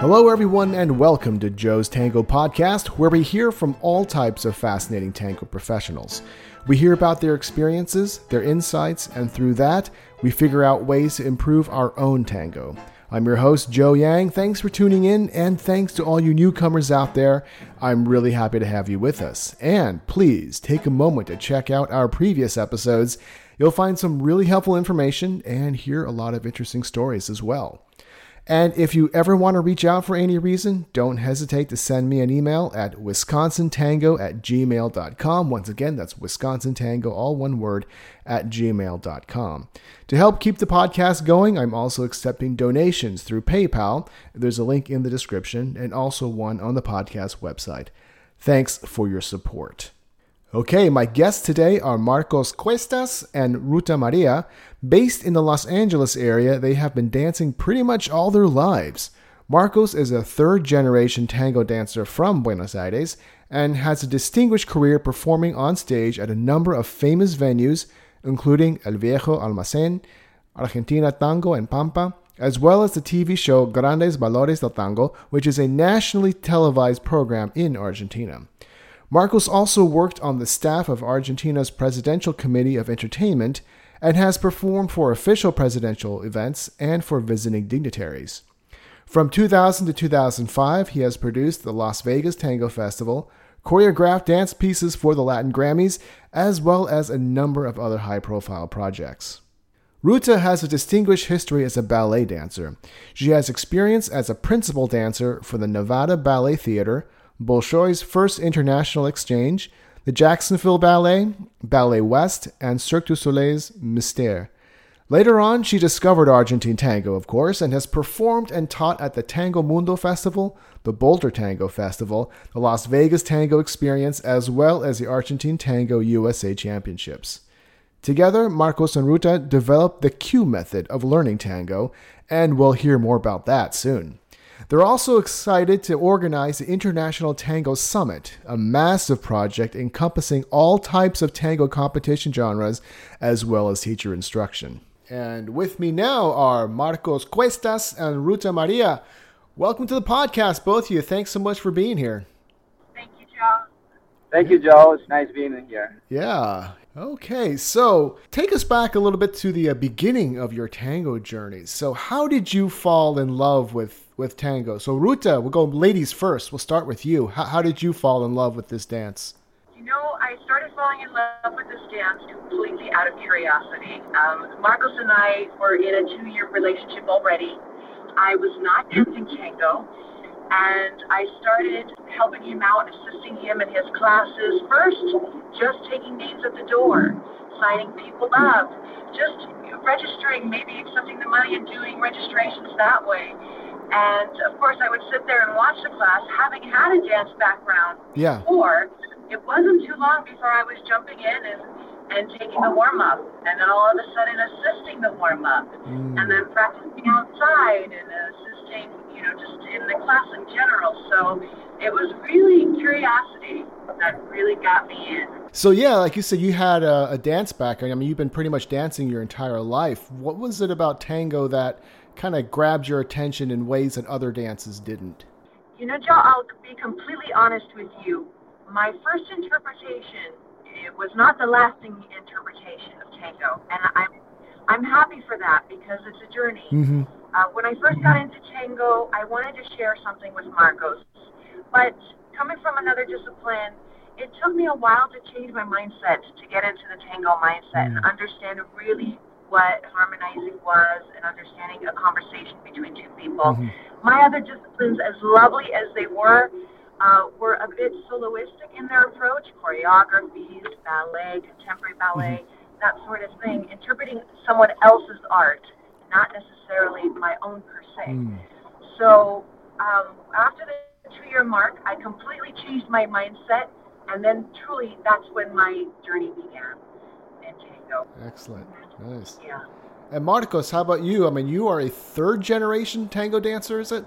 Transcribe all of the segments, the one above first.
Hello everyone and welcome to Joe's Tango Podcast, where we hear from all types of fascinating tango professionals. We hear about their experiences, their insights, and through that, we figure out ways to improve our own tango. I'm your host, Joe Yang. Thanks for tuning in, and thanks to all you newcomers out there. I'm really happy to have you with us. And please take a moment to check out our previous episodes. You'll find some really helpful information and hear a lot of interesting stories as well. And if you ever want to reach out for any reason, don't hesitate to send me an email at WisconsinTango@gmail.com. Once again, that's WisconsinTango, all one word, at gmail.com. To help keep the podcast going, I'm also accepting donations through PayPal. There's a link in the description and also one on the podcast website. Thanks for your support. Okay, my guests today are Marcos Cuestas and Ruta Maria. Based in the Los Angeles area, they have been dancing pretty much all their lives. Marcos is a third-generation tango dancer from Buenos Aires and has a distinguished career performing on stage at a number of famous venues, including El Viejo Almacén, Argentina Tango en Pampa, as well as the TV show Grandes Valores del Tango, which is a nationally televised program in Argentina. Marcos also worked on the staff of Argentina's Presidential Committee of Entertainment and has performed for official presidential events and for visiting dignitaries. From 2000 to 2005, he has produced the Las Vegas Tango Festival, choreographed dance pieces for the Latin Grammys, as well as a number of other high-profile projects. Ruta has a distinguished history as a ballet dancer. She has experience as a principal dancer for the Nevada Ballet Theater, Bolshoi's First International Exchange, the Jacksonville Ballet, Ballet West, and Cirque du Soleil's Mystère. Later on, she discovered Argentine tango, of course, and has performed and taught at the Tango Mundo Festival, the Boulder Tango Festival, the Las Vegas Tango Experience, as well as the Argentine Tango USA Championships. Together, Marcos and Ruta developed the Q method of learning tango, and we'll hear more about that soon. They're also excited to organize the International Tango Summit, a massive project encompassing all types of tango competition genres, as well as teacher instruction. And with me now are Marcos Cuestas and Ruta Maria. Welcome to the podcast, both of you. Thanks so much for being here. Thank you, Joe. Thank you, Joe. It's nice being in here. Yeah. Okay, so take us back a little bit to the beginning of your tango journey. So how did you fall in love with tango? So Ruta, we'll go ladies first. We'll start with you. How did you fall in love with this dance? You know, I started falling in love with this dance completely out of curiosity. Marcos and I were in a two-year relationship already. I was not dancing tango. And I started helping him out, assisting him in his classes. First, just taking names at the door, signing people up, just registering, maybe accepting the money and doing registrations that way. And, of course, I would sit there and watch the class, having had a dance background before. It wasn't too long before I was jumping in and taking the warm-up, and then all of a sudden assisting the warm-up, and then practicing outside and assisting, you know, just in the class in general. So it was really curiosity that really got me in. So yeah, like you said, you had a dance background. I mean, you've been pretty much dancing your entire life. What was it about tango that kind of grabbed your attention in ways that other dances didn't? You know, Joe, I'll be completely honest with you. My first interpretation, it was not the lasting interpretation of tango. And I'm happy for that because it's a journey. Mm-hmm. When I first got into tango, I wanted to share something with Marcos. But coming from another discipline, it took me a while to change my mindset, to get into the tango mindset and understand really what harmonizing was and understanding a conversation between two people. Mm-hmm. My other disciplines, as lovely as they were a bit soloistic in their approach, choreographies, ballet, contemporary ballet, that sort of thing, interpreting someone else's art, not necessarily my own per se. So after the two-year mark, I completely changed my mindset, and then truly that's when my journey began in tango. Excellent. Nice. Yeah. And Marcos, how about you? I mean, you are a third-generation tango dancer, is it?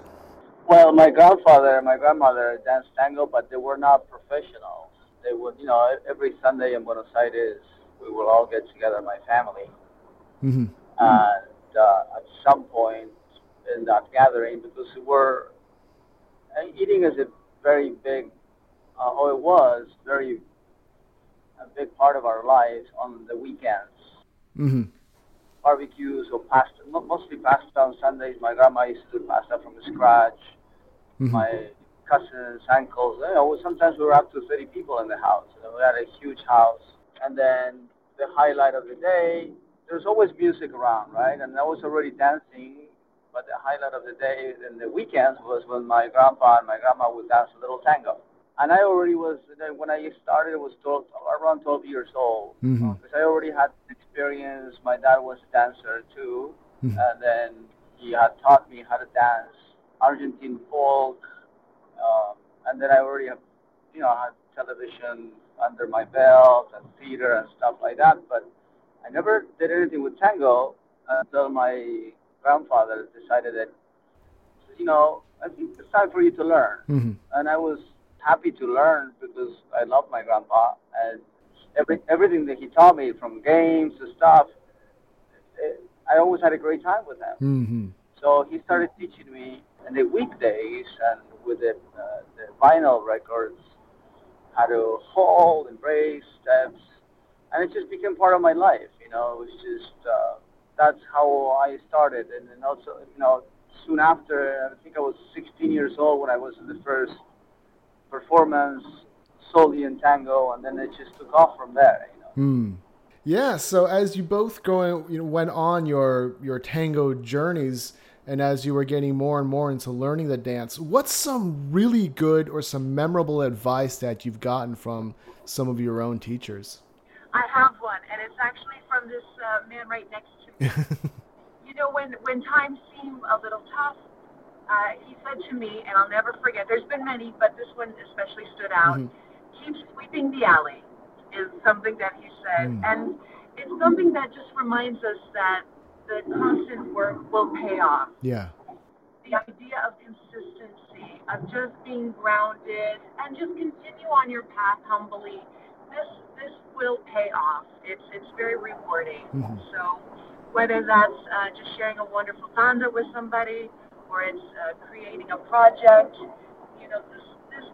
Well, my grandfather and my grandmother danced tango, but they were not professionals. They would, you know, every Sunday in Buenos Aires, we would all get together, my family. Mm-hmm. And at some point in that gathering, because we were eating is a very big, or it was very a big part of our lives on the weekends. Mm-hmm. Barbecues or pasta, mostly pasta on Sundays. My grandma used to do pasta from scratch. Mm-hmm. My cousins, uncles, you know, sometimes we were up to 30 people in the house. You know, we had a huge house. And then the highlight of the day, there's always music around, right? And I was already dancing, but the highlight of the day and the weekends was when my grandpa and my grandma would dance a little tango. And I already was, when I started, I was 12, around 12 years old. Because mm-hmm. I already had experience. My dad was a dancer, too. Mm-hmm. And then he had taught me how to dance Argentine folk. And then I already have, had television under my belt and theater and stuff like that. But I never did anything with tango until my grandfather decided that, I think it's time for you to learn. Mm-hmm. And I was happy to learn because I love my grandpa, and everything that he taught me, from games to stuff, I always had a great time with him. Mm-hmm. So he started teaching me in the weekdays and with the vinyl records, how to hold, embrace, steps, and it just became part of my life. It was just, that's how I started. And then also, soon after, I think I was 16 years old when I was in the first performance solely in tango, and then it just took off from there. Yeah, so as you both went on your tango journeys, and as you were getting more and more into learning the dance, what's some really good or some memorable advice that you've gotten from some of your own teachers? I have one, and it's actually from this man right next to me. When times seem a little tough, he said to me, and I'll never forget, there's been many, but this one especially stood out, mm-hmm. keep sweeping the alley is something that he said. Mm-hmm. And it's something that just reminds us that the constant work will pay off. Yeah. The idea of consistency, of just being grounded, and just continue on your path humbly, this will pay off. It's very rewarding. Mm-hmm. So whether that's just sharing a wonderful tango with somebody, or it's creating a project, this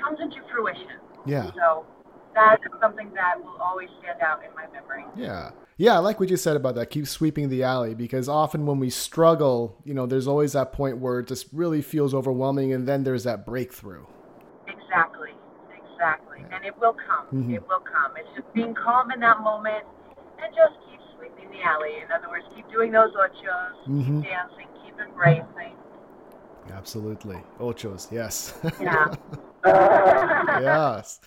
comes into fruition. Yeah. So that is something that will always stand out in my memory. Yeah. Yeah, I like what you said about that. Keep sweeping the alley, because often when we struggle, there's always that point where it just really feels overwhelming, and then there's that breakthrough. Exactly. Yeah. And it will come. Mm-hmm. It will come. It's just being calm in that moment and just keep sweeping the alley. In other words, keep doing those ochos, mm-hmm. keep dancing, keep embracing. Absolutely. Ochos, yes. Yeah. Yes.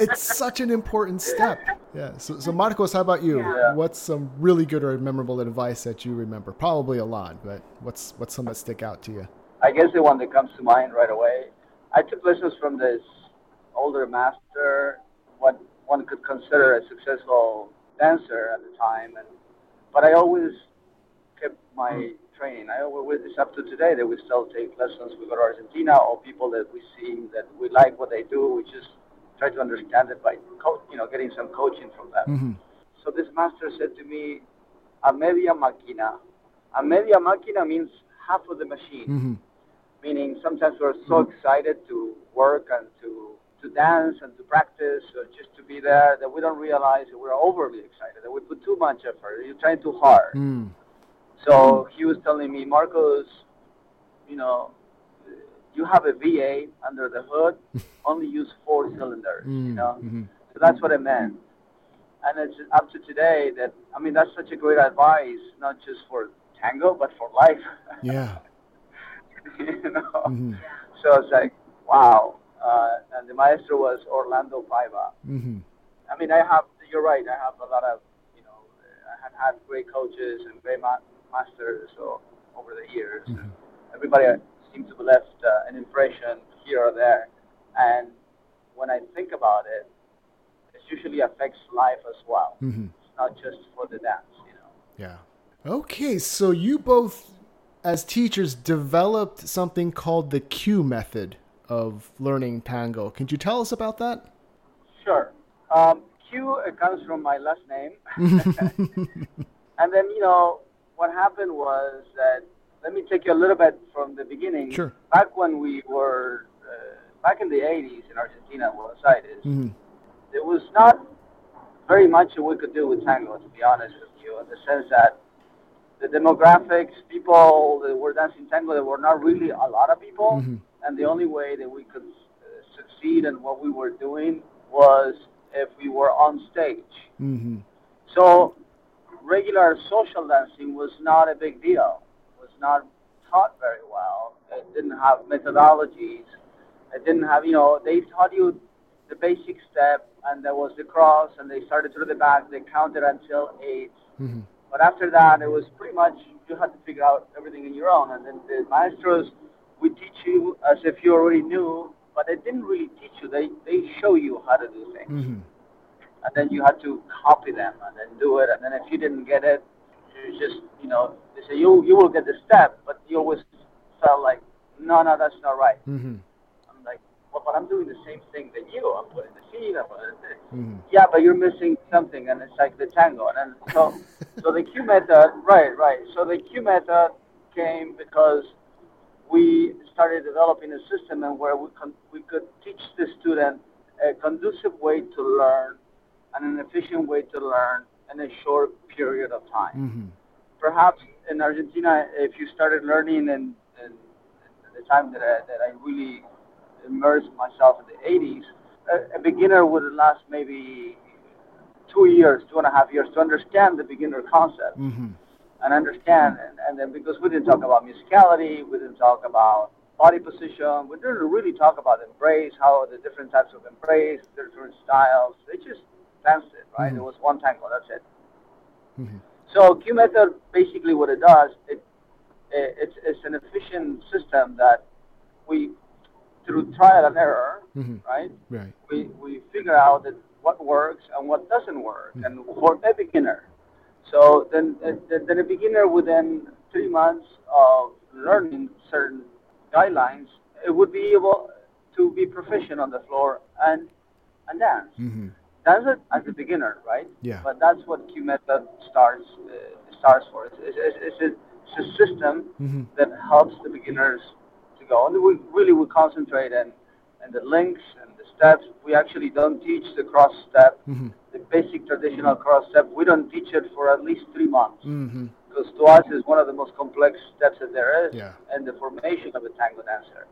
It's such an important step. Yeah. So Marcos, how about you? Yeah. What's some really good or memorable advice that you remember? Probably a lot, but what's some that stick out to you? I guess the one that comes to mind right away, I took lessons from this older master, what one could consider a successful dancer at the time, but I always kept my training. It's up to today that we still take lessons. We go to Argentina, or people that we see that we like what they do, we just try to understand it by getting some coaching from them. Mm-hmm. So this master said to me, a media máquina. A media máquina means half of the machine. Mm-hmm. Meaning sometimes we're so excited to work and to dance and to practice, or just to be there, that we don't realize that we're overly excited, that we put too much effort, you're trying too hard. Mm. So he was telling me, Marcos, you have a V8 under the hood, only use 4 cylinders, Mm-hmm. So that's what I meant. And it's up to today that, that's such a great advice, not just for tango, but for life. Yeah. Mm-hmm. So it's like, wow. And the maestro was Orlando Paiva. Mm-hmm. You're right, I have a lot of, I have had great coaches and great masters over the years. Mm-hmm. Everybody seems to have left an impression here or there. And when I think about it, it usually affects life as well. Mm-hmm. It's not just for the dance, Yeah. Okay, so you both, as teachers, developed something called the Q method of learning tango. Can you tell us about that? Sure. Q, it comes from my last name. And then, what happened was that Let me take you a little bit from the beginning. Sure. Back when we were, back in the 80s in Argentina, Buenos Aires, mm-hmm. there was not very much that we could do with tango, to be honest with you, in the sense that the demographics, people that were dancing tango, there were not really a lot of people, mm-hmm. and the only way that we could succeed in what we were doing was if we were on stage. Mm-hmm. So regular social dancing was not a big deal. It was not taught very well. It didn't have methodologies. It didn't have, you know, they taught you the basic step, and there was the cross, and they started through the back. They counted until 8. Mm-hmm. But after that, it was pretty much you had to figure out everything on your own. And then the maestros would teach you as if you already knew, but they didn't really teach you. They show you how to do things. Mm-hmm. And then you had to copy them and then do it. And then if you didn't get it, you just, you know, they say, you will get the step. But you always felt like, no, that's not right. Mm-hmm. I'm like, well, but I'm doing the same thing that you. I'm putting the feet, I'm putting the... Mm-hmm. Yeah, but you're missing something. And it's like the tango. And then, so the Q method, right. So the Q method came because we started developing a system and where we could teach the student a conducive way to learn and an efficient way to learn in a short period of time. Mm-hmm. Perhaps in Argentina, if you started learning in the time that I really immersed myself in the 80s, a beginner would last maybe 2.5 years to understand the beginner concept. Mm-hmm. And understand, and then because we didn't talk about musicality, we didn't talk about body position, we didn't really talk about embrace, how the different types of embrace, different styles, they just danced it, right? Mm-hmm. It was one tango, that's it. Mm-hmm. So Q method, basically what it does, it's an efficient system that we, through trial and error, mm-hmm. right? We figure out that what works and what doesn't work, mm-hmm. and for a beginner. So then a beginner within 3 months of learning certain guidelines, it would be able to be proficient on the floor and dance. Mm-hmm. Dance it as a beginner, right? Yeah. But that's what Q method starts for. It's a system mm-hmm. that helps the beginners to go. And we concentrate on the links and the steps. We actually don't teach the cross step. Mm-hmm. The basic traditional cross step, we don't teach it for at least 3 months. Mm-hmm. Because to us, it's one of the most complex steps that there is, and the formation of a tango dancer.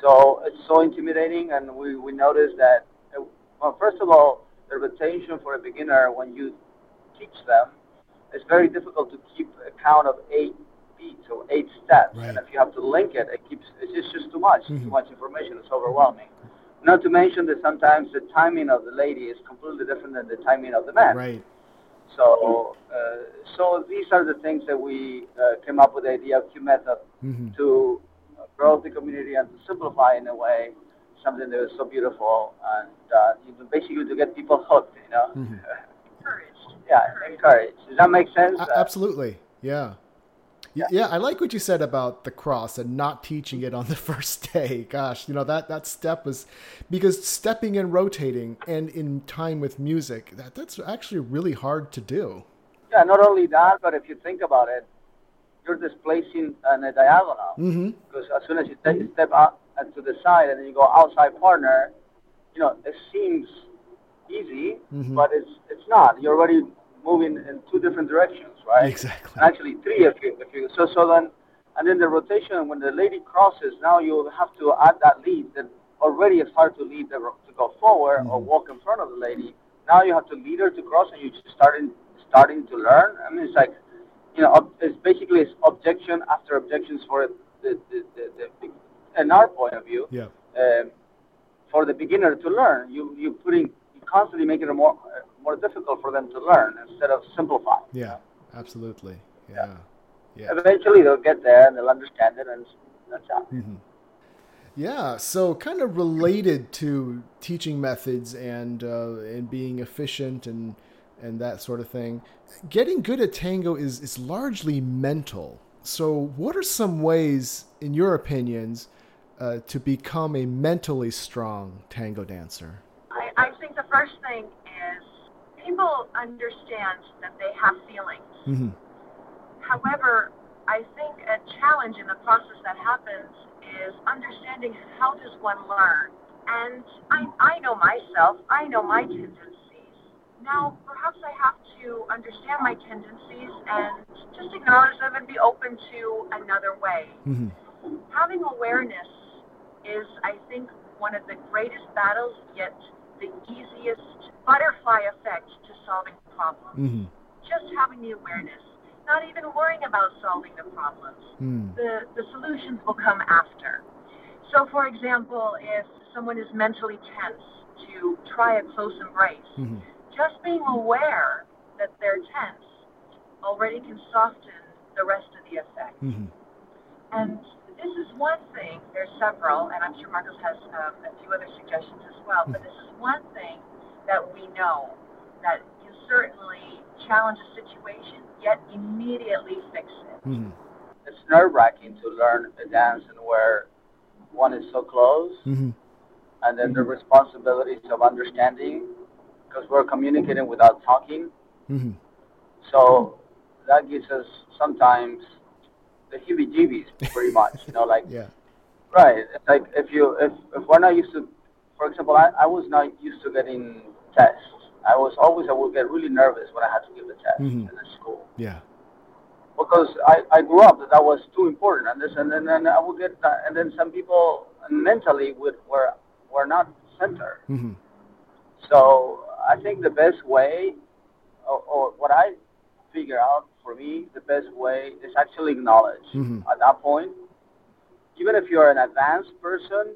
So it's so intimidating, and we noticed that, well, first of all, the retention for a beginner when you teach them, it's very difficult to keep a count of 8 beats or 8 steps. Right. And if you have to link it, it's just too much. Mm-hmm. Too much information. It's overwhelming. Not to mention that sometimes the timing of the lady is completely different than the timing of the man. Right. So these are the things that we came up with the idea of Q method mm-hmm. to grow the community and to simplify in a way something that is so beautiful and basically to get people hooked, you know. Mm-hmm. Encouraged. Does that make sense? Absolutely. Yeah. Yeah, I like what you said about the cross and not teaching it on the first day. Gosh, you know, that step was because stepping and rotating and in time with music, that's actually really hard to do. Yeah, not only that, but if you think about it, you're displacing on a diagonal. Mm-hmm. Because as soon as you take a step out and to the side and then you go outside partner, you know, it seems easy, mm-hmm. but it's not. You're already moving in 2 different directions, right? Exactly. Actually, 3 if you so then, and then the rotation when the lady crosses. Now you have to add that lead. That already it's hard to lead to go forward mm-hmm. or walk in front of the lady. Now you have to lead her to cross, and you're just starting to learn. I mean, it's like, you know, it's basically objection after objections for the in our point of view. Yeah. For the beginner to learn, you're constantly making it more difficult for them to learn instead of simplify. Yeah, absolutely. Yeah. Eventually they'll get there and they'll understand it, and that's all. Mm-hmm. Yeah. So kind of related to teaching methods and being efficient and that sort of thing. Getting good at tango is largely mental. So what are some ways, in your opinions, to become a mentally strong tango dancer? I think the first thing is people understand that they have feelings. Mm-hmm. However, I think at challenge in the process that happens is understanding how does one learn. And I know myself, I know my tendencies. Now, perhaps I have to understand my tendencies and just acknowledge them and be open to another way. Mm-hmm. Having awareness is, I think, one of the greatest battles, yet the easiest butterfly effect to solving problems. Mm-hmm. Just having the awareness, not even worrying about solving the problems. Mm. The solutions will come after. So, for example, if someone is mentally tense, to try a close embrace. Mm-hmm. Just being aware that they're tense already can soften the rest of the effect. Mm-hmm. And this is one thing, there's several, and I'm sure Marcos has a few other suggestions as well, but this is one thing that we know that can certainly challenge a situation, yet immediately fix it. Mm-hmm. It's nerve-wracking to learn a dance and where one is so close, mm-hmm. and then the responsibilities of understanding, because we're communicating without talking. Mm-hmm. So that gives us sometimes the heebie-jeebies, pretty much. You know, like yeah. right? It's like if we're not used to, for example, I was not used to getting tests. I would get really nervous when I had to give a test mm-hmm. in the school. Yeah. Because I grew up that was too important, and then I would get that, and then some people mentally were not centered. Mm-hmm. So I think the best way, or what I figure out for me, the best way is actually acknowledge mm-hmm. at that point. Even if you are an advanced person,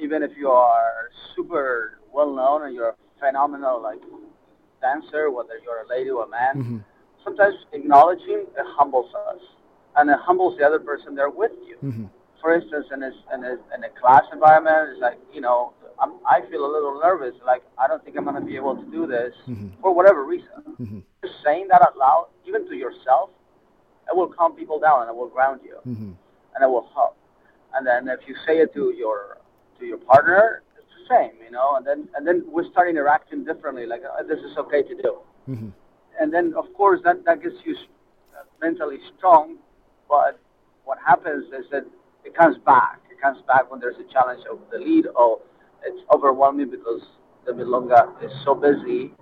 even if you are super well known and you're a phenomenal like dancer, whether you're a lady or a man. Mm-hmm. Sometimes acknowledging it humbles us, and it humbles the other person there with you. Mm-hmm. For instance, in a class environment, it's like, you know, I feel a little nervous, like I don't think I'm going to be able to do this mm-hmm. for whatever reason. Mm-hmm. Just saying that out loud, even to yourself, it will calm people down and it will ground you, mm-hmm. and it will help. And then if you say it to your partner, it's the same, you know. And then we start interacting differently, like this is okay to do. Mm-hmm. And then, of course, that gets you mentally strong. But what happens is that it comes back. It comes back when there's a challenge of the lead. Oh, it's overwhelming because the milonga is so busy,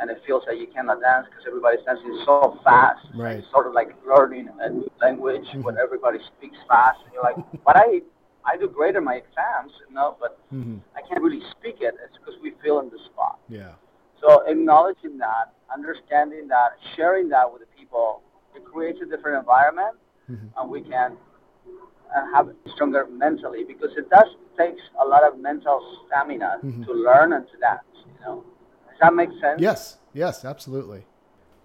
and it feels like you cannot dance because everybody's dancing so fast. Right. It's sort of like learning a new language mm-hmm. when everybody speaks fast, and you're like, but I do great in my exams, you know, but mm-hmm. I can't really speak it. It's because we feel in the spot. Yeah. So acknowledging that, understanding that, sharing that with the people, it creates a different environment, mm-hmm. and we can have it stronger mentally, because it does takes a lot of mental stamina mm-hmm. to learn and to dance. You know, does that make sense? Yes, absolutely.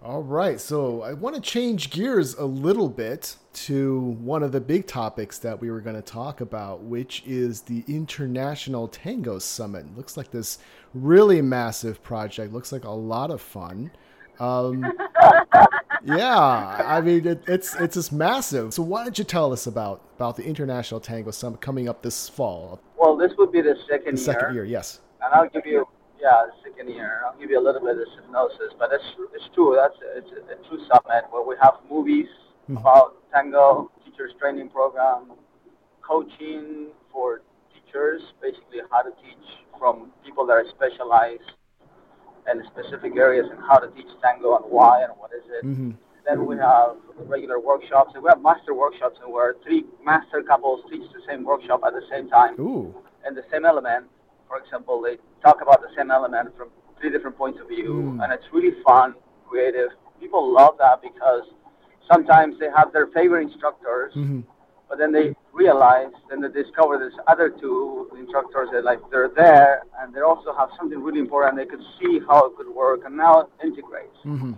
All right, so I want to change gears a little bit to one of the big topics that we were going to talk about, which is the International Tango Summit. It looks like this really massive project. Looks like a lot of fun. Yeah, I mean, it's just massive. So why don't you tell us about the International Tango Summit coming up this fall? Well, this would be the second year. The second year, yes. And I'll give you... Yeah, the second year. I'll give you a little bit of hypnosis, but it's true. It's a true summit where we have movies mm-hmm. about tango, teachers training program, coaching for teachers, basically how to teach from people that are specialized in specific areas and how to teach tango and why and what is it. Mm-hmm. Then we have regular workshops, and we have master workshops, and where three master couples teach the same workshop at the same time and the same element. For example, they talk about the same element from three different points of view, and it's really fun, creative. People love that because sometimes they have their favorite instructors, mm-hmm. but then they realize, then they discover there's other two instructors that like they're there, and they also have something really important. They could see how it could work, and now it integrates. Mm-hmm.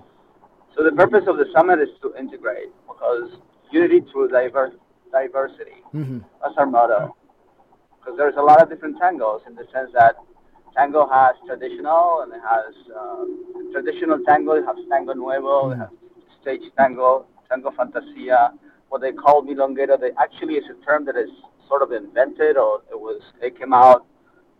So the purpose of the summit is to integrate, because unity through diversity. Mm-hmm. That's our motto. Because there's a lot of different tangos, in the sense that tango has traditional, and it has traditional tango, it has tango nuevo, it has stage tango, tango fantasia, what they call milonguero. They actually is a term that is sort of invented, or it came out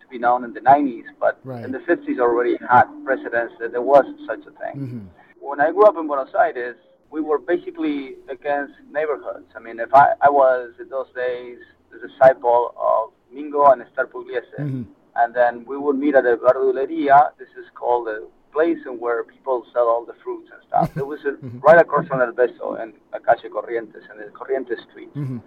to be known in the 90s, but in the 50s already had precedence that there was such a thing. Mm-hmm. When I grew up in Buenos Aires, we were basically against neighborhoods. I mean, if I was in those days the disciple of Mingo and Esther Pugliese, mm-hmm. and then we would meet at the Garduleria. This is called a place where people sell all the fruits and stuff. It was right across from El Beso and Acacia Corrientes and the Corrientes Street. Mm-hmm.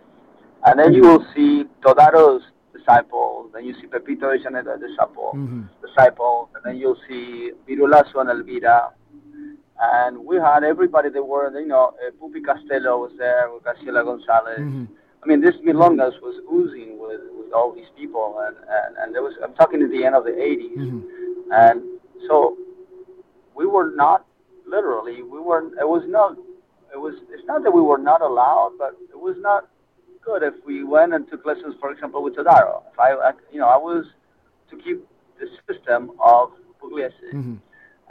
And then you will see Todaro's disciple, then you see Pepito Echeneta disciple, and then you'll see Virulazo and Elvira. And we had everybody that were, you know, Pupi Castello was there, García González. Mm-hmm. I mean, this milongas was oozing with all these people, and there was, I'm talking at the end of the 80s. Mm-hmm. And so we were not, literally, it's not that we were not allowed, but it was not good if we went and took lessons, for example, with Todaro. If I was to keep the system of Pugliese. Mm-hmm.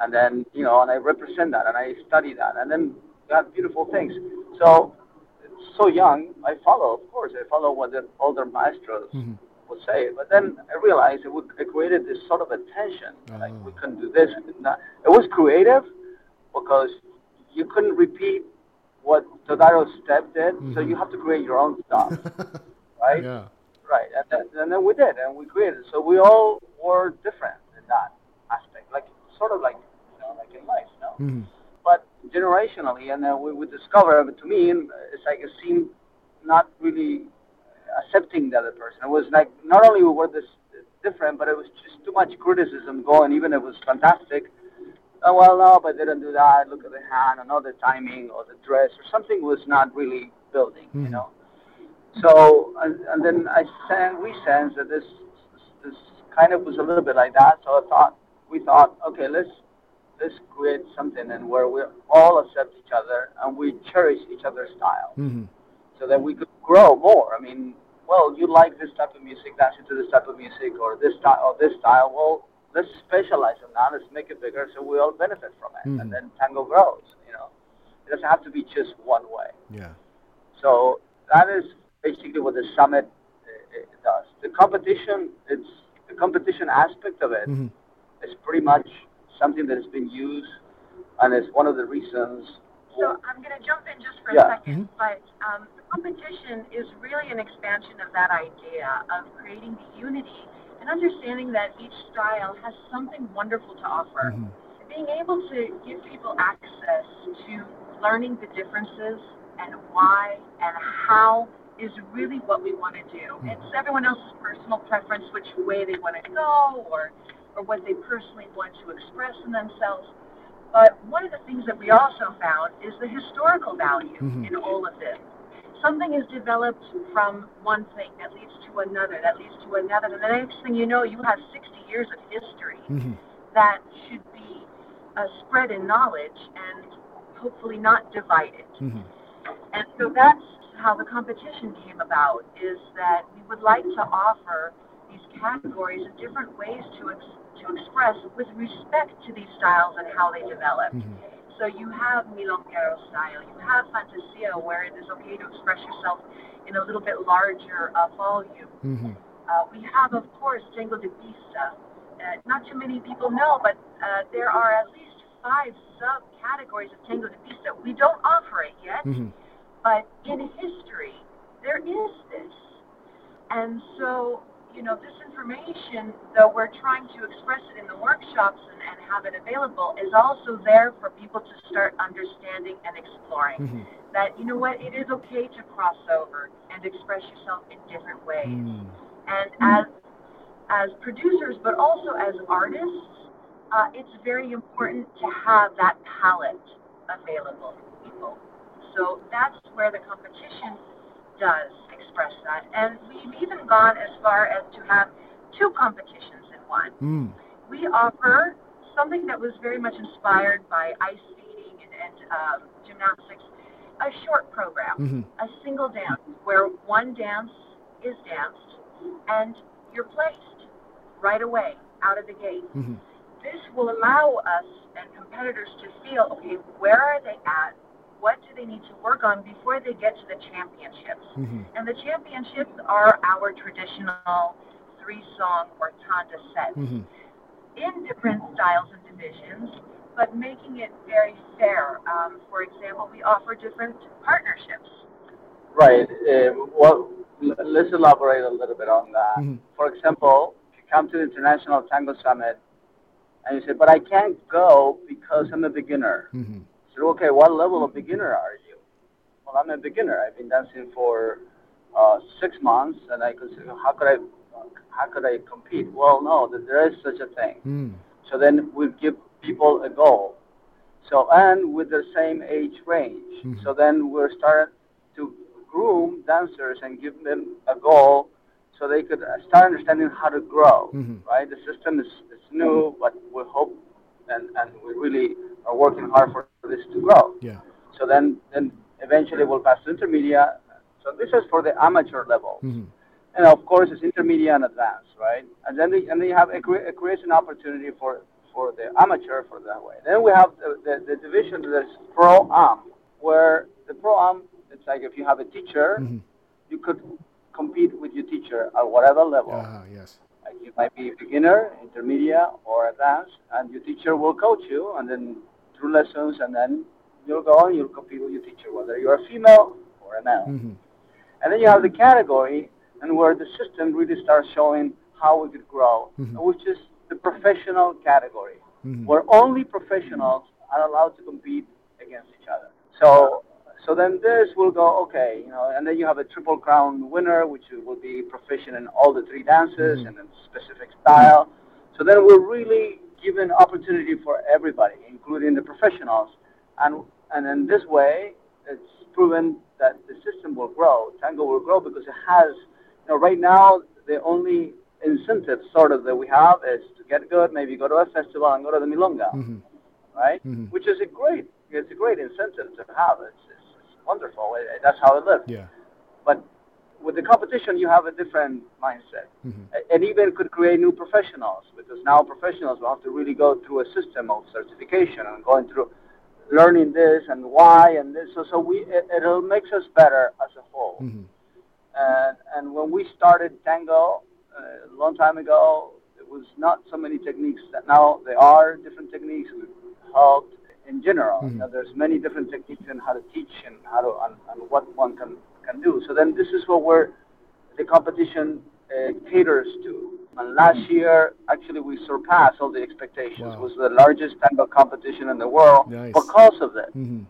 And then, you know, and I represent that, and I study that, and then got beautiful things. So young, I follow what the older maestros mm-hmm. would say. But then I realized it created this sort of a tension. Oh. Like, we couldn't do this. It was creative because you couldn't repeat what Todaro's step did, mm-hmm. so you have to create your own stuff, right? Yeah. Right, and then we did, and we created. So we all were different in that aspect, like sort of like, you know, like in life, you know? Mm-hmm. But generationally, and then we would discover, to me, it's like it seemed not really accepting the other person. It was like, not only were this different, but it was just too much criticism going, even if it was fantastic. Oh, well, no, but they didn't do that. Look at the hand, or not the timing, or the dress, or something was not really building, mm-hmm. you know. So, and then we sensed that this kind of was a little bit like that. So we thought, okay, let's create something and where we all accept each other and we cherish each other's style, mm-hmm. so that we could grow more. I mean, well, you like this type of music, dance into this type of music, or this style. Well, let's specialize in that, let's make it bigger so we all benefit from it. Mm-hmm. And then tango grows, you know. It doesn't have to be just one way. Yeah. So that is basically what the summit it does. The competition aspect of it mm-hmm. is pretty much something that has been used, and it's one of the reasons. So I'm going to jump in just for a second, mm-hmm. but the competition is really an expansion of that idea of creating the unity and understanding that each style has something wonderful to offer. Mm-hmm. Being able to give people access to learning the differences and why and how is really what we want to do. Mm-hmm. It's everyone else's personal preference, which way they want to go or what they personally want to express in themselves. But one of the things that we also found is the historical value mm-hmm. in all of this. Something is developed from one thing that leads to another, and the next thing you know, you have 60 years of history mm-hmm. that should be spread in knowledge and hopefully not divided. Mm-hmm. And so that's how the competition came about, is that we would like to offer these categories of different ways to express with respect to these styles and how they develop. Mm-hmm. So you have milonguero style, you have fantasia, where it is okay to express yourself in a little bit larger volume. Mm-hmm. We have, of course, tango de pista. Not too many people know, but there are at least 5 subcategories of tango de pista. We don't offer it yet, mm-hmm. but in history, there is this. And so, you know, this information, though we're trying to express it in the workshops and have it available, is also there for people to start understanding and exploring. Mm-hmm. That, you know what, it is okay to cross over and express yourself in different ways. Mm-hmm. And as producers, but also as artists, it's very important to have that palette available to people. So that's where the competition does express that. And we've even gone as far as to have 2 competitions in one. Mm. We offer something that was very much inspired by ice skating and gymnastics, a short program, mm-hmm. a single dance, where one dance is danced and you're placed right away, out of the gate. Mm-hmm. This will allow us and competitors to feel, okay, where are they at? What do they need to work on before they get to the championships? Mm-hmm. And the championships are our traditional 3-song or tanda sets mm-hmm. in different styles and divisions. but making it very fair. For example, we offer different partnerships. Right. Well, let's elaborate a little bit on that. Mm-hmm. For example, if you come to the International Tango Summit and you say, but I can't go because I'm a beginner. Mm-hmm. So, okay, what level of beginner are you? Well, I'm a beginner. I've been dancing for 6 months, and I consider, how could I compete? Well, no, there is such a thing. Mm. So then we give people a goal. So, and with the same age range. Mm. So then we'll start to groom dancers and give them a goal so they could start understanding how to grow, mm-hmm. right? The system is new, but we hope and we really are working hard for this to grow. Yeah. So then eventually we'll pass to intermediate. So this is for the amateur level. Mm-hmm. And of course, it's intermediate and advanced, right? And then you have a creation opportunity for the amateur for that way. Then we have the division that's pro-am, where the pro-am, it's like if you have a teacher, mm-hmm. you could compete with your teacher at whatever level. Yes. Like you might be a beginner, intermediate, or advanced, and your teacher will coach you, and then through lessons, and then you'll go and you'll compete with your teacher, whether you're a female or a male. Mm-hmm. And then you have the category, and where the system really starts showing how we could grow, mm-hmm. which is the professional category, mm-hmm. where only professionals are allowed to compete against each other. So then this will go, okay, and then you have a Triple Crown winner, which will be proficient in all the three dances mm-hmm. and in specific style. Mm-hmm. So then we're really giving opportunity for everybody, including the professionals. And in this way, it's proven that the system will grow, tango will grow, because it has, right now, the only incentive sort of that we have is to get good, maybe go to a festival and go to the milonga, mm-hmm. right? Mm-hmm. Which is a great incentive to have. It's wonderful. That's how it lives. Yeah. But with the competition, you have a different mindset. Mm-hmm. And even could create new professionals, because now professionals will have to really go through a system of certification and going through learning this and why and this. So it makes us better as a whole. Mm-hmm. And when we started tango a long time ago, it was not so many techniques that now there are different techniques. We've helped in general. Mm-hmm. There's many different techniques in how to teach and how to what one can do. So then this is where the competition caters to. And last year, actually, we surpassed all the expectations. Wow. It was the largest tango competition in the world nice. Because of that. Mm-hmm.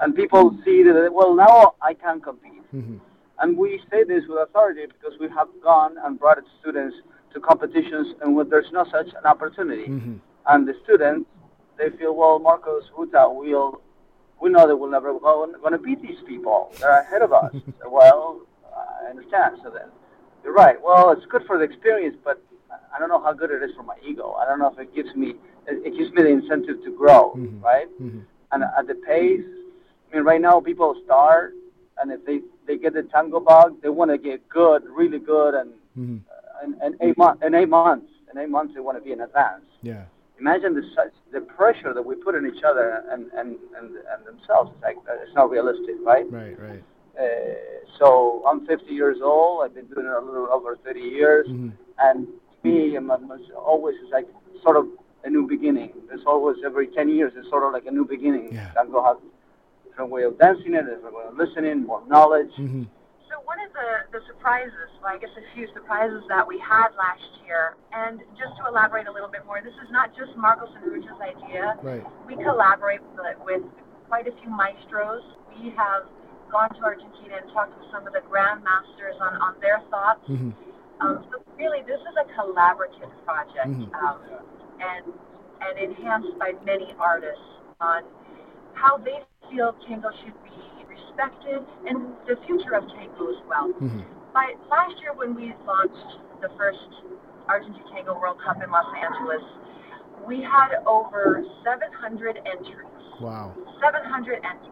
And people see that, well, now I can compete. Mm-hmm. And we say this with authority because we have gone and brought students to competitions and where there's no such an opportunity. Mm-hmm. And the students, they feel, well, Marcos, Ruta, we know that we'll never going to beat these people. They're ahead of us. Well, I understand. So then you're right. Well, it's good for the experience, but I don't know how good it is for my ego. I don't know if it gives me the incentive to grow, mm-hmm. right? Mm-hmm. And at the pace, I mean, right now people start, and if they get the tango bug, they want to get good, really good, and mm-hmm. In eight months they want to be in advance. Yeah. Imagine the pressure that we put on each other and themselves. It's like it's not realistic, right? Right. So I'm 50 years old. I've been doing it a little over 30 years, mm-hmm. and to me, always is like sort of a new beginning. It's always every 10 years. It's sort of like a new beginning. Yeah. Tango has a different way of dancing, a different way of listening, more knowledge. Mm-hmm. So one of the surprises, I guess a few surprises that we had last year, and just to elaborate a little bit more, this is not just Marcos and Ruta's idea. Right. We collaborate with quite a few maestros. We have gone to Argentina and talked with some of the grandmasters on their thoughts. Mm-hmm. So really, this is a collaborative project, mm-hmm. and enhanced by many artists on how they feel tango should be respected and the future of tango as well. Mm-hmm. But last year when we launched the first Argentine Tango World Cup in Los Angeles, we had over 700 entries. Wow. 700 entries.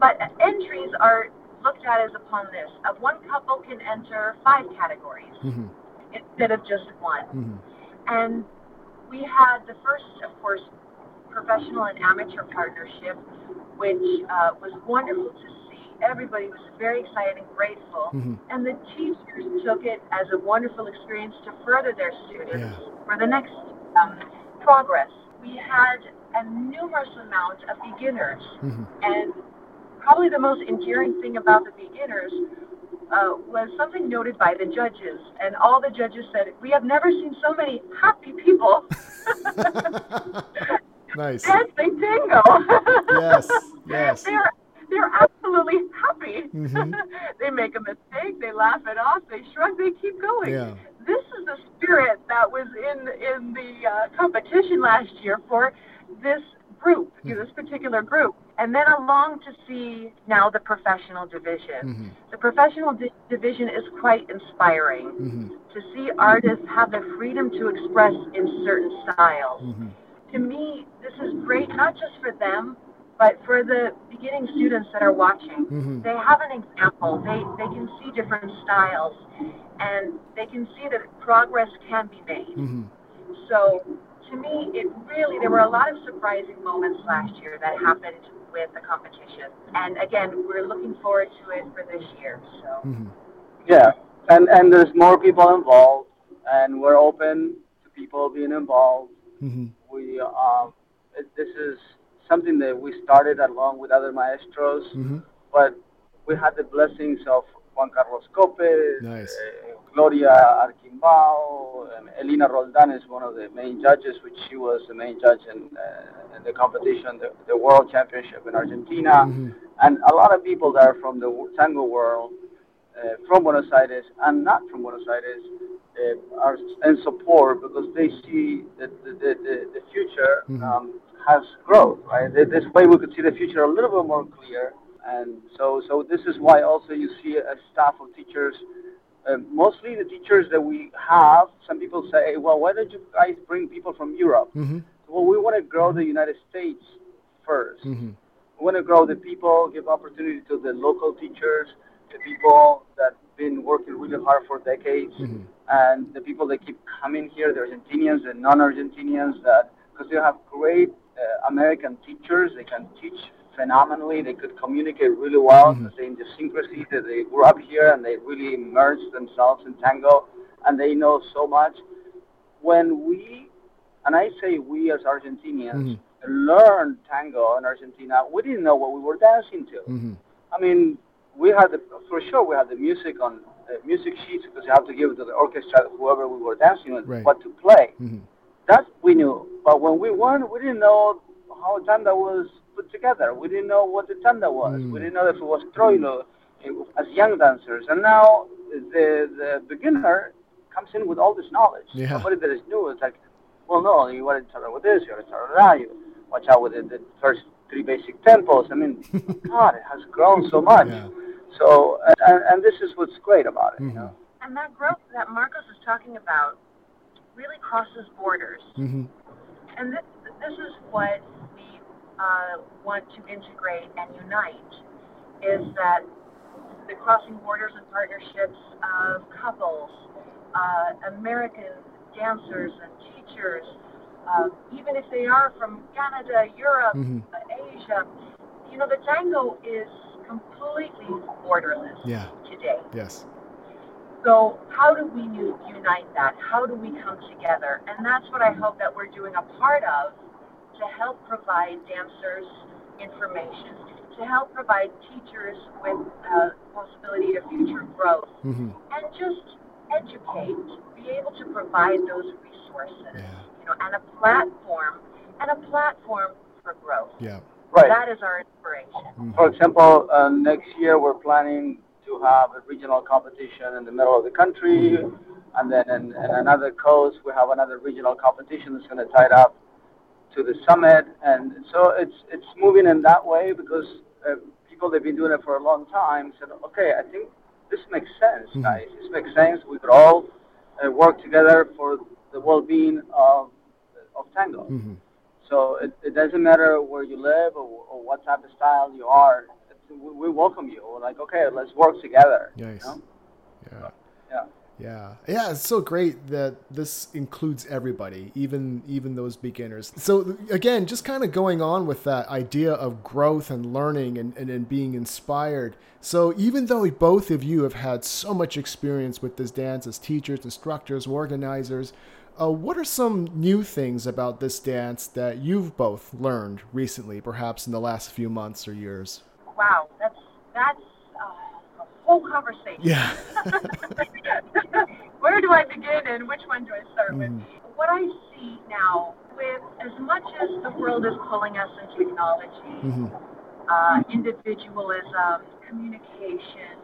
But entries are looked at as upon this. One couple can enter 5 categories mm-hmm. instead of just one. Mm-hmm. And we had the first, of course, professional and amateur partnership, which was wonderful to see. Everybody was very excited and grateful. Mm-hmm. And the teachers took it as a wonderful experience to further their students for the next progress. We we had a numerous amount of beginners. Mm-hmm. And probably the most endearing thing about the beginners was something noted by the judges, and all the judges said, "We have never seen so many happy people." Nice. Dancing tango. Yes, yes. They're absolutely happy. Mm-hmm. They make a mistake, they laugh it off, they shrug, they keep going. Yeah. This is the spirit that was in the competition last year for this group, mm-hmm. this particular group. And then along to see now the professional division. Mm-hmm. The professional division is quite inspiring. Mm-hmm. To see artists have the freedom to express in certain styles. Mm-hmm. To me, this is great, not just for them, but for the beginning students that are watching. Mm-hmm. They have an example. They can see different styles, and they can see that progress can be made. Mm-hmm. So to me, it really, there were a lot of surprising moments last year that happened with the competition. And again, we're looking forward to it for this year. So mm-hmm. Yeah, and there's more people involved, and we're open to people being involved. Mm-hmm. We this is something that we started along with other maestros, mm-hmm. but we had the blessings of Juan Carlos Copes, nice. Gloria Arquimbao, and Elena Roldan is one of the main judges, which she was the main judge in the competition, the World Championship in Argentina, mm-hmm. and a lot of people there from the tango world, from Buenos Aires and not from Buenos Aires, are in support because they see that the future mm-hmm. Has growth, right? This way we could see the future a little bit more clear. And so this is why also you see a staff of teachers, mostly the teachers that we have. Some people say, well, why don't you guys bring people from Europe? Mm-hmm. Well, we want to grow the United States first. Mm-hmm. We want to grow the people, give opportunity to the local teachers, the people that have been working really hard for decades, mm-hmm. and the people that keep coming here, the Argentinians and non-Argentinians, that because they have great American teachers, they can teach phenomenally, they could communicate really well, mm-hmm. the idiosyncrasy that they grew up here, and they really immersed themselves in tango, and they know so much. When we, and I say we as Argentinians, mm-hmm. learned tango in Argentina, we didn't know what we were dancing to. Mm-hmm. I mean, we had the music on music sheets because you have to give it to the orchestra, whoever we were dancing with, right. what to play. Mm-hmm. That we knew. But when we won, we didn't know how tanda was put together. We didn't know what the tanda was. Mm-hmm. We didn't know if it was troilo as young dancers. And now the beginner comes in with all this knowledge. Yeah. Somebody that is new, it's like, well, no, you want to start with this, you want to start with that, you watch out with the first three basic tempos. I mean, God, it has grown so much. Yeah. So, and this is what's great about it. Mm-hmm. You know? And that growth that Marcos is talking about really crosses borders. Mm-hmm. And this is what we want to integrate and unite, is that the crossing borders and partnerships of couples, American dancers and teachers, even if they are from Canada, Europe, mm-hmm. Asia, you know, the tango is completely borderless today. Yes. So how do we unite that? How do we come together? And that's what I hope that we're doing a part of, to help provide dancers information, to help provide teachers with a possibility of future growth, mm-hmm. and just educate, be able to provide those resources, you know, and a platform for growth. Yeah. Right. That is our inspiration. Mm-hmm. For example, next year we're planning to have a regional competition in the middle of the country, and then in another coast we have another regional competition that's going to tie it up to the summit. And so it's moving in that way because people that have been doing it for a long time said, okay, I think this makes sense, mm-hmm. guys. This makes sense. We could all work together for the well-being of tango. Mm-hmm. So it doesn't matter where you live or what type of style you are. We welcome you. We're like, okay, let's work together. Nice. You know? Yeah. It's so great that this includes everybody, even those beginners. So again, just kind of going on with that idea of growth and learning and being inspired. So even though both of you have had so much experience with this dance as teachers, instructors, organizers, What are some new things about this dance that you've both learned recently, perhaps in the last few months or years? Wow, that's a whole conversation. Yeah. Where do I begin and which one do I start with? What I see now, with as much as the world is pulling us into technology, individualism, communication,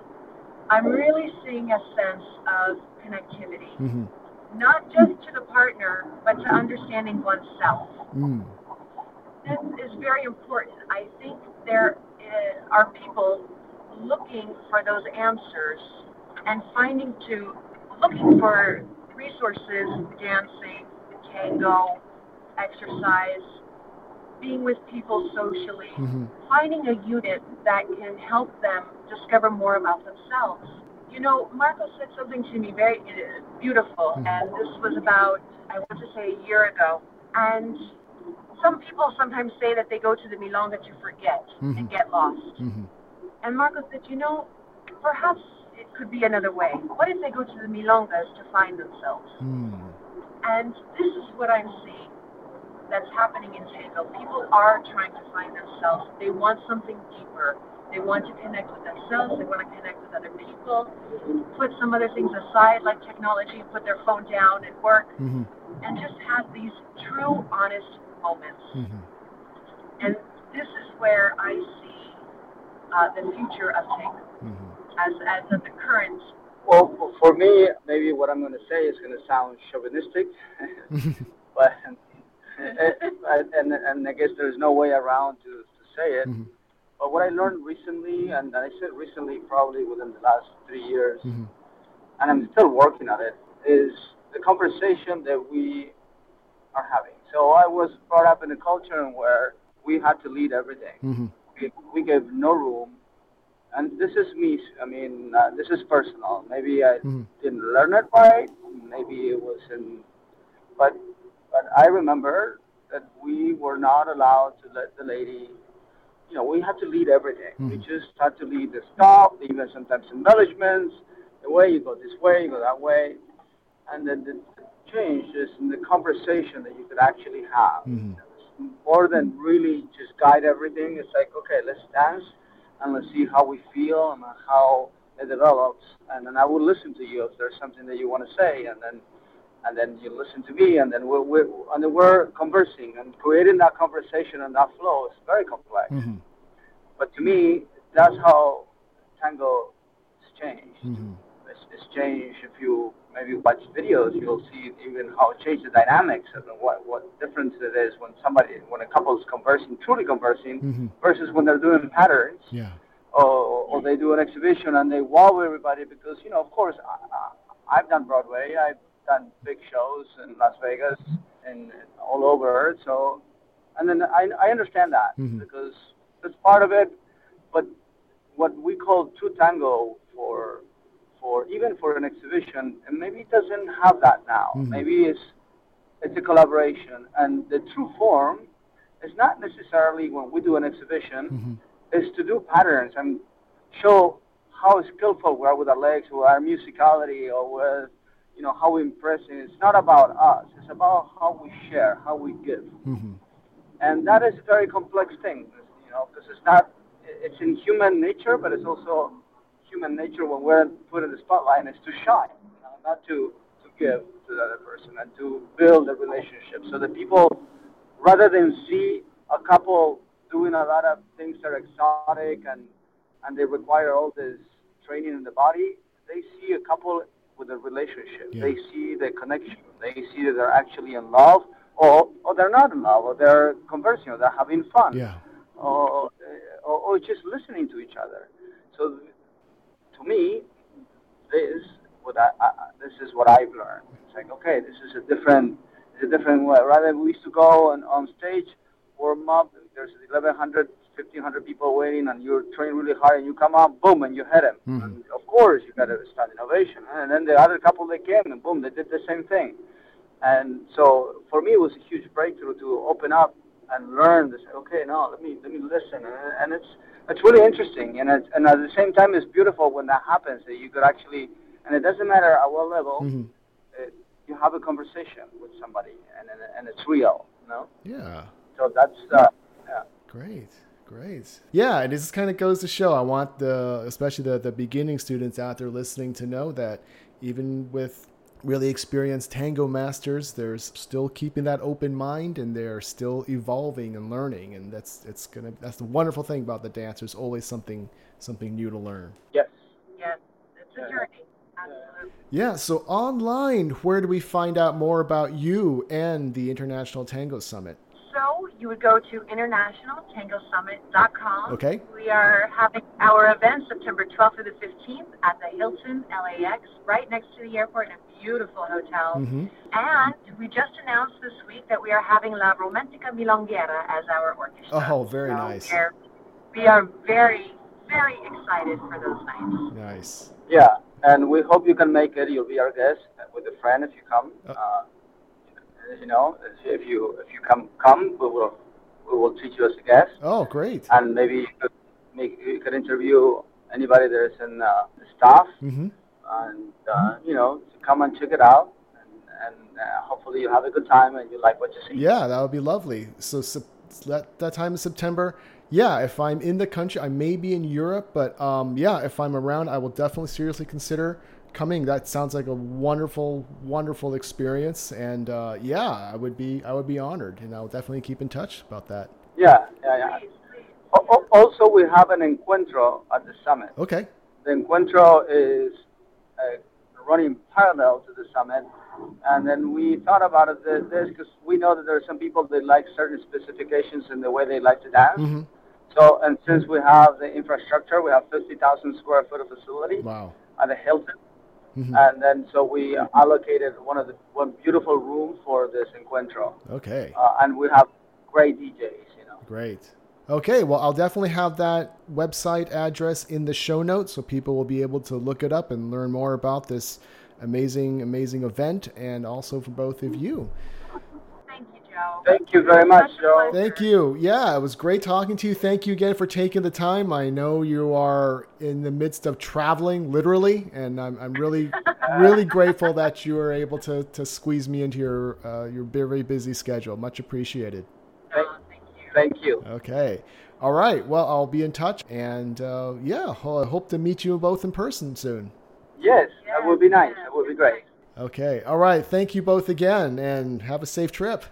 I'm really seeing a sense of connectivity, not just to the partner, but to understanding oneself. This is very important. I think there are people looking for those answers and looking for resources, dancing, tango, exercise, being with people socially, finding a unit that can help them discover more about themselves. You know, Marcos said something to me very beautiful, and this was about, I want to say, a year ago. And some people sometimes say that they go to the milonga to forget and get lost. And Marcos said, you know, perhaps it could be another way. What if they go to the milongas to find themselves? And this is what I'm seeing that's happening in tango. People are trying to find themselves. They want something deeper. They want to connect with themselves. They want to connect with other people, put some other things aside like technology, put their phone down at work, and just have these true, honest moments. And this is where I see the future of tango as of the current. Well, for me, maybe what I'm going to say is going to sound chauvinistic, but and I guess there's no way around to say it. But what I learned recently, and I said recently probably within the last 3 years, and I'm still working on it, is the conversation that we are having. So I was brought up in a culture where we had to lead everything. We gave no room. And this is me. I mean, this is personal. Maybe I didn't learn it right. Maybe it wasn't. But I remember that we were not allowed to let the lady, you know, we had to lead everything. We just had to lead the stop, even sometimes embellishments, the way you go this way, you go that way. And then the change is in the conversation that you could actually have. More than really just guide everything. It's like, okay, let's dance and let's see how we feel and how it develops. And then I will listen to you if there's something that you want to say. And then you listen to me, and then we're conversing, and creating that conversation and that flow is very complex. But to me, that's how tango has changed. It's changed. If you maybe watch videos, you'll see even how it changed the dynamics and what difference it is when a couple is conversing, truly conversing, versus when they're doing patterns. Yeah. Or they do an exhibition and they wow everybody because, you know, of course, I've done Broadway. I've done big shows in Las Vegas and all over. So, and then I understand that because it's part of it. But what we call true tango for even for an exhibition, and maybe it doesn't have that now. Maybe it's a collaboration, and the true form is not necessarily when we do an exhibition. Is to do patterns and show how skillful we are with our legs, with our musicality, or with, you know, how impressive. It's not about us. It's about how we share, how we give. And that is a very complex thing, you know, because it's in human nature, but it's also human nature when we're put in the spotlight is to shine, you know, not to give to the other person and to build a relationship. So that people, rather than see a couple doing a lot of things that are exotic and they require all this training in the body, they see a couple with a relationship. Yeah. They see the connection. They see that they're actually in love, or they're not in love, or they're conversing, or they're having fun, or just listening to each other. So to me, this is what I've learned. It's like, okay, this is a different way. Rather, we used to go on stage, warm up, there's 1,100, 1,500 people waiting, and you're training really hard, and you come up, boom, and you hit him. And of course, you got to start innovation. And then the other couple, they came, and boom, they did the same thing. And so for me, it was a huge breakthrough to open up and learn to say, okay, now let me listen. And it's really interesting. And at the same time, it's beautiful when that happens, that you could actually, and it doesn't matter at what level, you have a conversation with somebody, and it's real, you know? Yeah. So that's, yeah. Great. Yeah, and this kind of goes to show, I want especially the beginning students out there listening to know that even with really experienced tango masters, they're still keeping that open mind, and they're still evolving and learning, and that's the wonderful thing about the dance. There's always something new to learn. Yes, it's a journey. Absolutely. Yeah. So online, where do we find out more about you and the International Tango Summit? So you would go to internationaltangosummit.com. Okay. We are having our event September 12th through the 15th at the Hilton LAX, right next to the airport, in a beautiful hotel. Mm-hmm. And we just announced this week that we are having La Romantica Milonguera as our orchestra. Oh, very nice. We are very, very excited for those nights. Nice. Yeah, and we hope you can make it. You'll be our guest with a friend if you come. You know, if you come, we will treat you as a guest. Oh, great! And maybe you could interview anybody that is in the staff, mm-hmm. and you know, to come and check it out, and hopefully you have a good time and you like what you see. Yeah, that would be lovely. So that time in September. Yeah, if I'm in the country, I may be in Europe, but yeah, if I'm around, I will definitely seriously consider coming. That sounds like a wonderful experience, and yeah, I would be honored, and I'll definitely keep in touch about that. Yeah. Also, we have an encuentro at the summit. Okay. The encuentro is running parallel to the summit, and then we thought about it this because we know that there are some people that like certain specifications in the way they like to dance. Mm-hmm. So, and since we have the infrastructure, we have 50,000 square foot of facility. Wow. At the Hilton. Mm-hmm. And then so we allocated one beautiful room for this encuentro. Okay. And we have great DJs, you know. Great. Okay, well, I'll definitely have that website address in the show notes, so people will be able to look it up and learn more about this amazing event, and also for both of you. Thank you, Joe. Thank you very much, Joe. Thank you. Yeah, it was great talking to you. Thank you again for taking the time. I know you are in the midst of traveling, literally, and I'm really, really grateful that you were able to squeeze me into your very busy schedule. Much appreciated. Thank you. Okay. All right. Well, I'll be in touch. And yeah, I hope to meet you both in person soon. Yes, that would be nice. That would be great. Okay. All right. Thank you both again, and have a safe trip.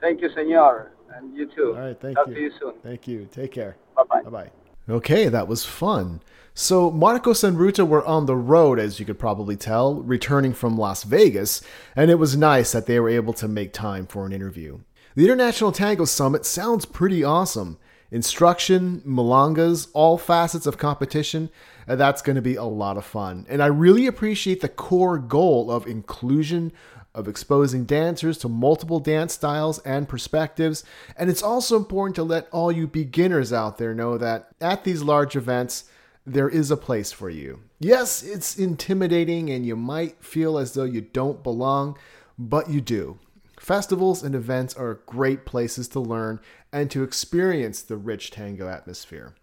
Thank you, senor. And you too. All right. Thank you. Talk to you soon. Thank you. Take care. Bye-bye. Bye-bye. Okay, that was fun. So Marcos and Ruta were on the road, as you could probably tell, returning from Las Vegas, and it was nice that they were able to make time for an interview. The International Tango Summit sounds pretty awesome. Instruction, milongas, all facets of competition, that's going to be a lot of fun. And I really appreciate the core goal of inclusion, of exposing dancers to multiple dance styles and perspectives. And it's also important to let all you beginners out there know that at these large events, there is a place for you. Yes, it's intimidating and you might feel as though you don't belong, but you do. Festivals and events are great places to learn and to experience the rich tango atmosphere.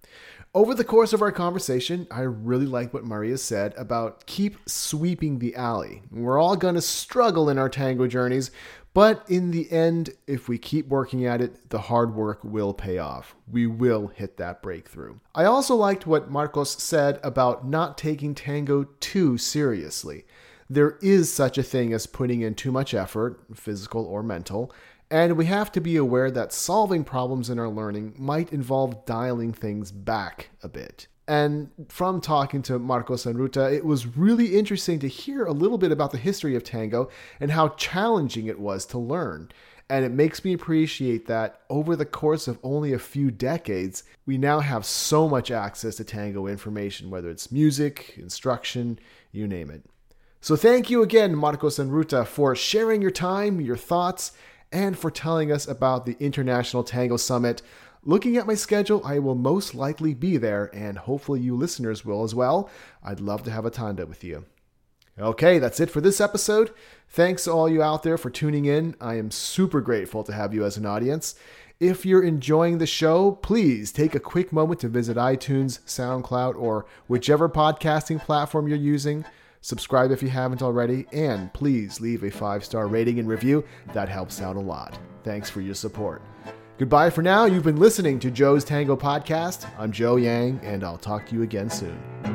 Over the course of our conversation, I really like what Maria said about keep sweeping the alley. We're all going to struggle in our tango journeys, but in the end, if we keep working at it, the hard work will pay off. We will hit that breakthrough. I also liked what Marcos said about not taking tango too seriously. There is such a thing as putting in too much effort, physical or mental, and we have to be aware that solving problems in our learning might involve dialing things back a bit. And from talking to Marcos and Ruta, it was really interesting to hear a little bit about the history of tango and how challenging it was to learn. And it makes me appreciate that over the course of only a few decades, we now have so much access to tango information, whether it's music, instruction, you name it. So thank you again, Marcos and Ruta, for sharing your time, your thoughts, and for telling us about the International Tango Summit. Looking at my schedule, I will most likely be there, and hopefully you listeners will as well. I'd love to have a tanda with you. Okay, that's it for this episode. Thanks to all you out there for tuning in. I am super grateful to have you as an audience. If you're enjoying the show, please take a quick moment to visit iTunes, SoundCloud, or whichever podcasting platform you're using. Subscribe if you haven't already, and please leave a 5-star rating and review. That helps out a lot. Thanks for your support. Goodbye for now. You've been listening to Joe's Tango Podcast. I'm Joe Yang, and I'll talk to you again soon.